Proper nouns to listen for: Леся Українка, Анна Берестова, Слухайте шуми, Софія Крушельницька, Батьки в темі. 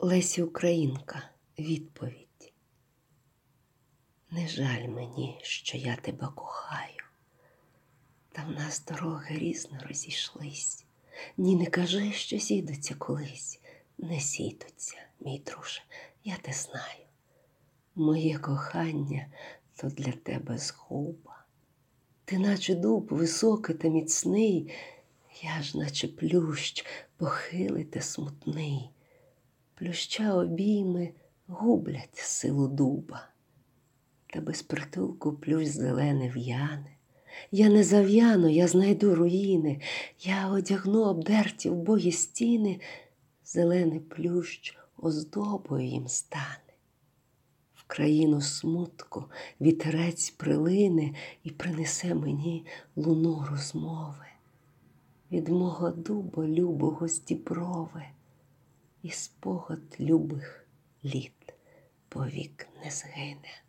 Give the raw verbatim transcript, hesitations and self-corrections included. Лесі Українка, відповідь. Не жаль мені, що я тебе кохаю, та в нас дороги різно розійшлись. Ні, не кажи, що сійдуться колись, не сійдуться, мій друже, я те знаю. Моє кохання то для тебе згуба. Ти наче дуб високий та міцний, я ж наче плющ похилий та смутний. Плюща обійми гублять силу дуба, та без притулку плющ зелене в'яне. Я не зав'яну, я знайду руїни, я одягну обдерті вбої стіни, зелений плющ оздобою їм стане. В країну смутку вітерець прилине і принесе мені луну розмови від мого дуба любого з діброви, і спогад любих літ повік не згине.